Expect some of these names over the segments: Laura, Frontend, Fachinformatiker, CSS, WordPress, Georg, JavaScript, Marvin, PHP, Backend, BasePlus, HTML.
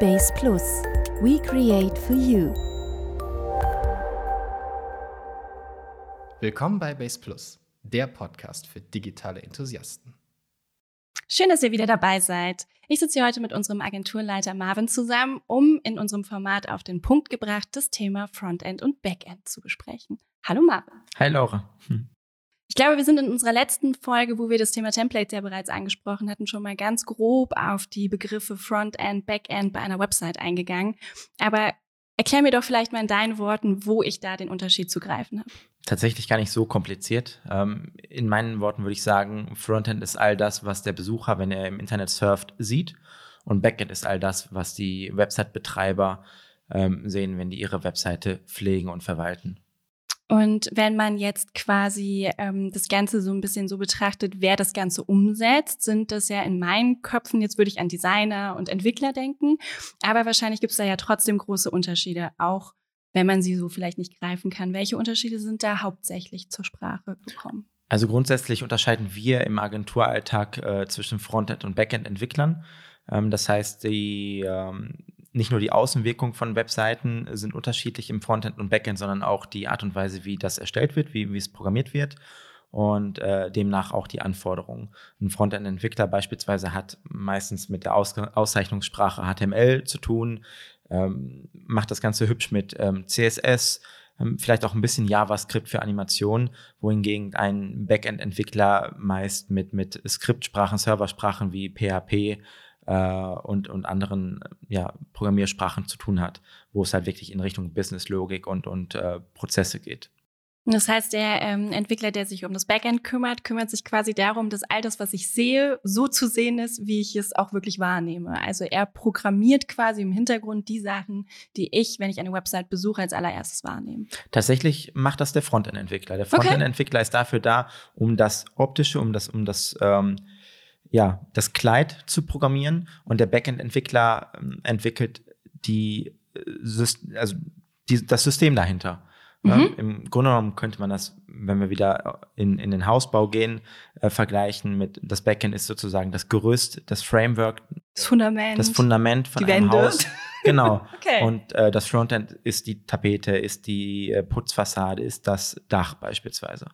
BasePlus. We create for you. Willkommen bei BasePlus, der Podcast für digitale Enthusiasten. Schön, dass ihr wieder dabei seid. Ich sitze hier heute mit unserem Agenturleiter Marvin zusammen, um in unserem Format auf den Punkt gebracht das Thema Frontend und Backend zu besprechen. Hallo Marvin. Hi Laura. Ich glaube, wir sind in unserer letzten Folge, wo wir das Thema Templates ja bereits angesprochen hatten, schon mal ganz grob auf die Begriffe Frontend, Backend bei einer Website eingegangen. Aber erklär mir doch vielleicht mal in deinen Worten, wo ich da den Unterschied zu greifen habe. Tatsächlich gar nicht so kompliziert. In meinen Worten würde ich sagen, Frontend ist all das, was der Besucher, wenn er im Internet surft, sieht. Und Backend ist all das, was die Website-Betreiber sehen, wenn die ihre Webseite pflegen und verwalten. Und wenn man jetzt quasi das Ganze so ein bisschen so betrachtet, wer das Ganze umsetzt, sind das ja in meinen Köpfen, jetzt würde ich an Designer und Entwickler denken, aber wahrscheinlich gibt es da ja trotzdem große Unterschiede, auch wenn man sie so vielleicht nicht greifen kann. Welche Unterschiede sind da hauptsächlich zur Sprache gekommen? Also grundsätzlich unterscheiden wir im Agenturalltag zwischen Frontend- und Backend-Entwicklern. Das heißt, nicht nur die Außenwirkung von Webseiten sind unterschiedlich im Frontend und Backend, sondern auch die Art und Weise, wie das erstellt wird, wie es programmiert wird und demnach auch die Anforderungen. Ein Frontend-Entwickler beispielsweise hat meistens mit der Auszeichnungssprache HTML zu tun, macht das Ganze hübsch mit CSS, vielleicht auch ein bisschen JavaScript für Animationen, wohingegen ein Backend-Entwickler meist mit Skriptsprachen, Serversprachen wie PHP und anderen Programmiersprachen zu tun hat, wo es halt wirklich in Richtung Businesslogik und Prozesse geht. Das heißt, der Entwickler, der sich um das Backend kümmert sich quasi darum, dass all das, was ich sehe, so zu sehen ist, wie ich es auch wirklich wahrnehme. Also er programmiert quasi im Hintergrund die Sachen, die ich, wenn ich eine Website besuche, als allererstes wahrnehme. Tatsächlich macht das der Frontend-Entwickler. Der Frontend-Entwickler ist dafür da, um das Optische, das Kleid zu programmieren, und der Backend-Entwickler entwickelt das System dahinter. Mhm. Im Grunde genommen könnte man das, wenn wir wieder in den Hausbau gehen, vergleichen mit, das Backend ist sozusagen das Gerüst, das Framework, das Fundament von einem Haus. Genau. Okay. Und das Frontend ist die Tapete, ist die Putzfassade, ist das Dach beispielsweise.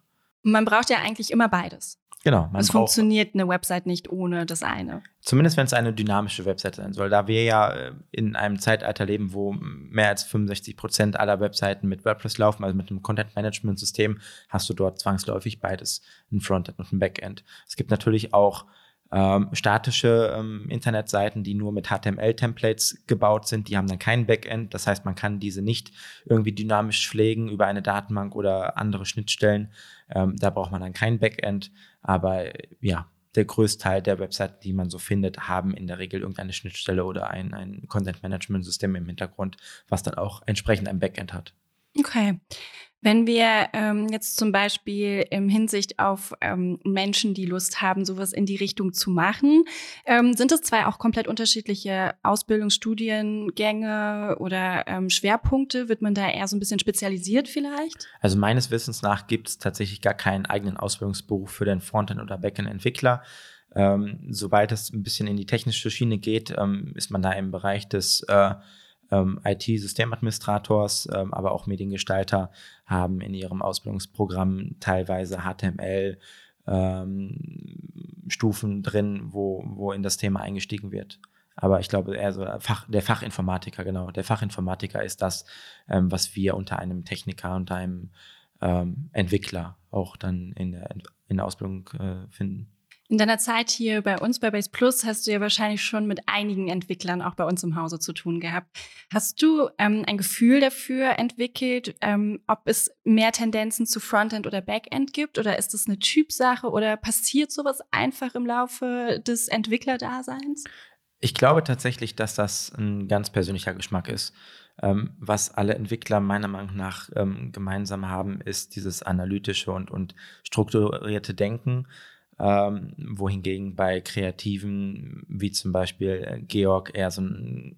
Und man braucht ja eigentlich immer beides. Genau. Es funktioniert eine Website nicht ohne das eine. Zumindest, wenn es eine dynamische Website sein soll. Da wir ja in einem Zeitalter leben, wo mehr als 65% aller Webseiten mit WordPress laufen, also mit einem Content-Management-System, hast du dort zwangsläufig beides, ein Frontend und ein Backend. Es gibt natürlich auch statische Internetseiten, die nur mit HTML-Templates gebaut sind, die haben dann kein Backend. Das heißt, man kann diese nicht irgendwie dynamisch pflegen über eine Datenbank oder andere Schnittstellen. Da braucht man dann kein Backend. Aber der größte Teil der Website, die man so findet, haben in der Regel irgendeine Schnittstelle oder ein Content-Management-System im Hintergrund, was dann auch entsprechend ein Backend hat. Okay. Wenn wir jetzt zum Beispiel im Hinsicht auf Menschen, die Lust haben, sowas in die Richtung zu machen, sind das zwei auch komplett unterschiedliche Ausbildungsstudiengänge oder Schwerpunkte? Wird man da eher so ein bisschen spezialisiert vielleicht? Also meines Wissens nach gibt es tatsächlich gar keinen eigenen Ausbildungsberuf für den Frontend- oder Backend-Entwickler. Sobald es ein bisschen in die technische Schiene geht, ist man da im Bereich des IT-Systemadministrators, aber auch Mediengestalter haben in ihrem Ausbildungsprogramm teilweise HTML-Stufen drin, wo in das Thema eingestiegen wird. Aber ich glaube eher so der Fachinformatiker, genau. Der Fachinformatiker ist das, was wir unter einem Techniker, unter einem Entwickler auch dann in der Ausbildung finden. In deiner Zeit hier bei uns bei BasePlus hast du ja wahrscheinlich schon mit einigen Entwicklern auch bei uns im Hause zu tun gehabt. Hast du ein Gefühl dafür entwickelt, ob es mehr Tendenzen zu Frontend oder Backend gibt? Oder ist das eine Typsache oder passiert sowas einfach im Laufe des Entwicklerdaseins? Ich glaube tatsächlich, dass das ein ganz persönlicher Geschmack ist. Was alle Entwickler meiner Meinung nach gemeinsam haben, ist dieses analytische und strukturierte Denken. Wohingegen bei Kreativen, wie zum Beispiel Georg, eher so ein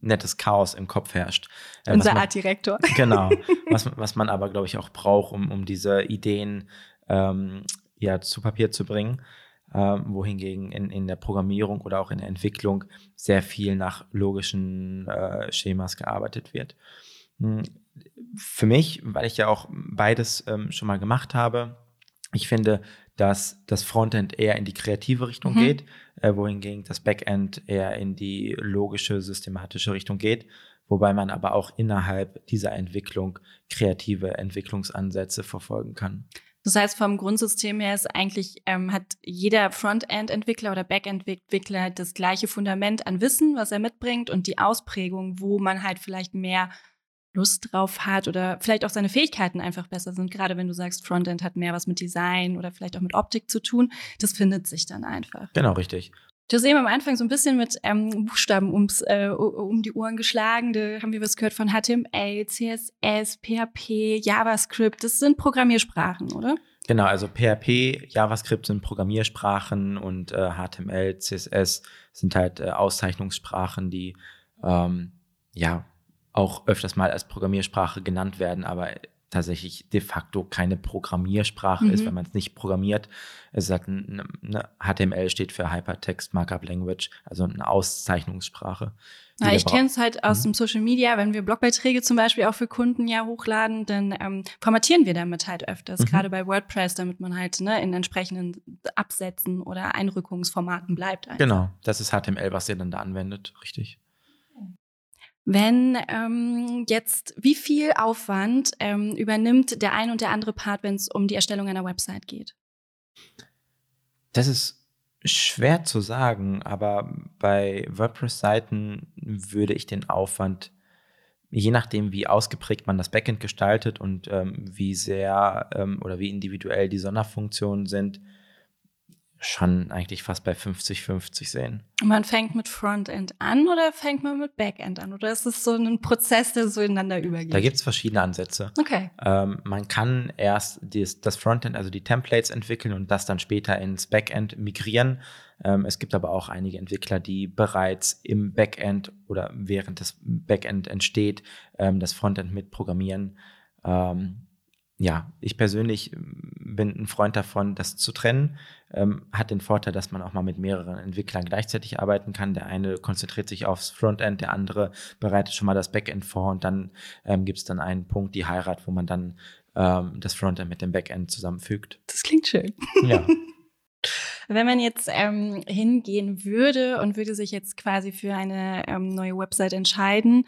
nettes Chaos im Kopf herrscht. Unser Artdirektor. Genau, was man aber, glaube ich, auch braucht, um diese Ideen zu Papier zu bringen. wohingegen in der Programmierung oder auch in der Entwicklung sehr viel nach logischen Schemas gearbeitet wird. Für mich, weil ich ja auch beides schon mal gemacht habe, ich finde, dass das Frontend eher in die kreative Richtung geht, wohingegen das Backend eher in die logische, systematische Richtung geht, wobei man aber auch innerhalb dieser Entwicklung kreative Entwicklungsansätze verfolgen kann. Das heißt, vom Grundsystem her ist eigentlich, hat jeder Frontend-Entwickler oder Backend-Entwickler das gleiche Fundament an Wissen, was er mitbringt, und die Ausprägung, wo man halt vielleicht mehr Lust drauf hat oder vielleicht auch seine Fähigkeiten einfach besser sind. Gerade wenn du sagst, Frontend hat mehr was mit Design oder vielleicht auch mit Optik zu tun, das findet sich dann einfach. Genau, richtig. Du hast eben am Anfang so ein bisschen mit Buchstaben um die Ohren geschlagen. Da haben wir was gehört von HTML, CSS, PHP, JavaScript. Das sind Programmiersprachen, oder? Genau, also PHP, JavaScript sind Programmiersprachen und HTML, CSS sind halt Auszeichnungssprachen, die auch öfters mal als Programmiersprache genannt werden, aber tatsächlich de facto keine Programmiersprache ist, wenn man es nicht programmiert. Es sagt, HTML steht für Hypertext Markup Language, also eine Auszeichnungssprache. Ja, ich kenne es halt aus dem Social Media, wenn wir Blogbeiträge zum Beispiel auch für Kunden ja hochladen, dann formatieren wir damit halt öfters, gerade bei WordPress, damit man halt in entsprechenden Absätzen oder Einrückungsformaten bleibt. Einfach. Genau, das ist HTML, was ihr dann da anwendet, richtig. Wenn jetzt, wie viel Aufwand übernimmt der ein und der andere Part, wenn es um die Erstellung einer Website geht? Das ist schwer zu sagen, aber bei WordPress-Seiten würde ich den Aufwand, je nachdem, wie ausgeprägt man das Backend gestaltet und wie sehr oder wie individuell die Sonderfunktionen sind, schon eigentlich fast bei 50-50 sehen. Man fängt mit Frontend an oder fängt man mit Backend an? Oder ist es so ein Prozess, der so ineinander übergeht? Da gibt es verschiedene Ansätze. Okay. Man kann erst das Frontend, also die Templates entwickeln und das dann später ins Backend migrieren. Es gibt aber auch einige Entwickler, die bereits im Backend oder während das Backend entsteht, das Frontend mitprogrammieren. Ja, ich persönlich bin ein Freund davon, das zu trennen. Hat den Vorteil, dass man auch mal mit mehreren Entwicklern gleichzeitig arbeiten kann. Der eine konzentriert sich aufs Frontend, der andere bereitet schon mal das Backend vor und dann gibt es dann einen Punkt, die Heirat, wo man dann das Frontend mit dem Backend zusammenfügt. Das klingt schön. Ja. Wenn man jetzt hingehen würde und würde sich jetzt quasi für eine neue Website entscheiden,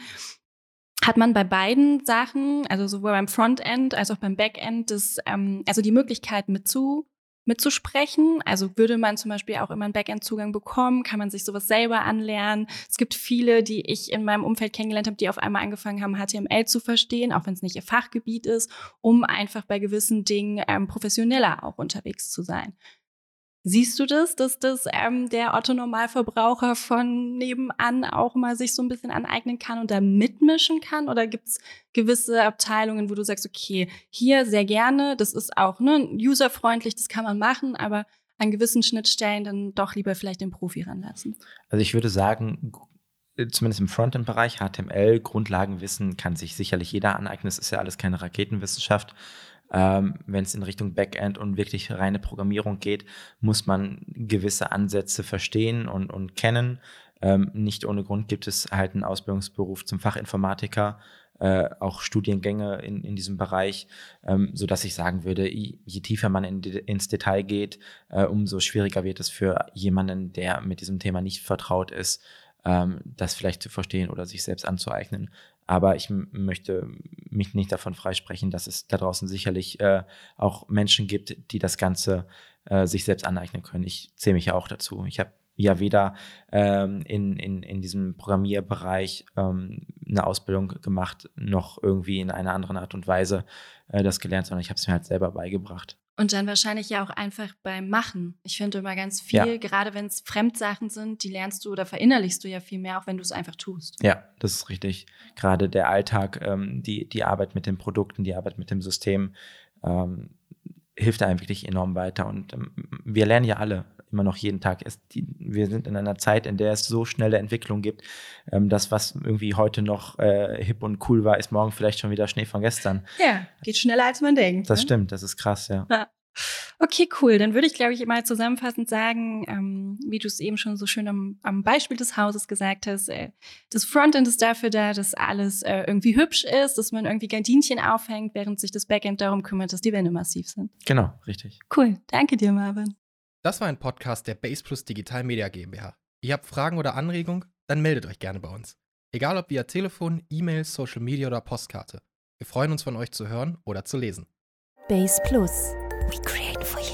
hat man bei beiden Sachen, also sowohl beim Frontend als auch beim Backend, also die Möglichkeit mitzusprechen? Also würde man zum Beispiel auch immer einen Backend-Zugang bekommen? Kann man sich sowas selber anlernen? Es gibt viele, die ich in meinem Umfeld kennengelernt habe, die auf einmal angefangen haben, HTML zu verstehen, auch wenn es nicht ihr Fachgebiet ist, um einfach bei gewissen Dingen professioneller auch unterwegs zu sein. Siehst du das, dass das der Otto-Normalverbraucher von nebenan auch mal sich so ein bisschen aneignen kann und da mitmischen kann? Oder gibt es gewisse Abteilungen, wo du sagst, okay, hier sehr gerne, das ist auch userfreundlich, das kann man machen, aber an gewissen Schnittstellen dann doch lieber vielleicht den Profi ranlassen? Also ich würde sagen, zumindest im Frontend-Bereich, HTML, Grundlagenwissen kann sich sicherlich jeder aneignen, es ist ja alles keine Raketenwissenschaft. Wenn es in Richtung Backend und wirklich reine Programmierung geht, muss man gewisse Ansätze verstehen und kennen. Nicht ohne Grund gibt es halt einen Ausbildungsberuf zum Fachinformatiker, auch Studiengänge in diesem Bereich, sodass ich sagen würde, je tiefer man ins Detail geht, umso schwieriger wird es für jemanden, der mit diesem Thema nicht vertraut ist, das vielleicht zu verstehen oder sich selbst anzueignen. Aber ich möchte mich nicht davon freisprechen, dass es da draußen sicherlich auch Menschen gibt, die das Ganze sich selbst aneignen können. Ich zähle mich ja auch dazu. Ich habe ja weder in diesem Programmierbereich eine Ausbildung gemacht, noch irgendwie in einer anderen Art und Weise das gelernt, sondern ich habe es mir halt selber beigebracht. Und dann wahrscheinlich ja auch einfach beim Machen. Ich finde immer ganz viel, gerade wenn es Fremdsachen sind, die lernst du oder verinnerlichst du ja viel mehr, auch wenn du es einfach tust. Ja, das ist richtig. Gerade der Alltag, die Arbeit mit den Produkten, die Arbeit mit dem System hilft einem wirklich enorm weiter. Und wir lernen ja alle immer noch jeden Tag. Wir sind in einer Zeit, in der es so schnelle Entwicklung gibt. Das, was irgendwie heute noch hip und cool war, ist morgen vielleicht schon wieder Schnee von gestern. Ja, geht schneller, als man denkt. Das stimmt, das ist krass, ja. Okay, cool. Dann würde ich, glaube ich, mal zusammenfassend sagen, wie du es eben schon so schön am Beispiel des Hauses gesagt hast, das Frontend ist dafür da, dass alles irgendwie hübsch ist, dass man irgendwie Gardinchen aufhängt, während sich das Backend darum kümmert, dass die Wände massiv sind. Genau, richtig. Cool. Danke dir, Marvin. Das war ein Podcast der BasePlus Digital Media GmbH. Ihr habt Fragen oder Anregungen? Dann meldet euch gerne bei uns. Egal ob via Telefon, E-Mail, Social Media oder Postkarte. Wir freuen uns, von euch zu hören oder zu lesen. BasePlus. We create for you.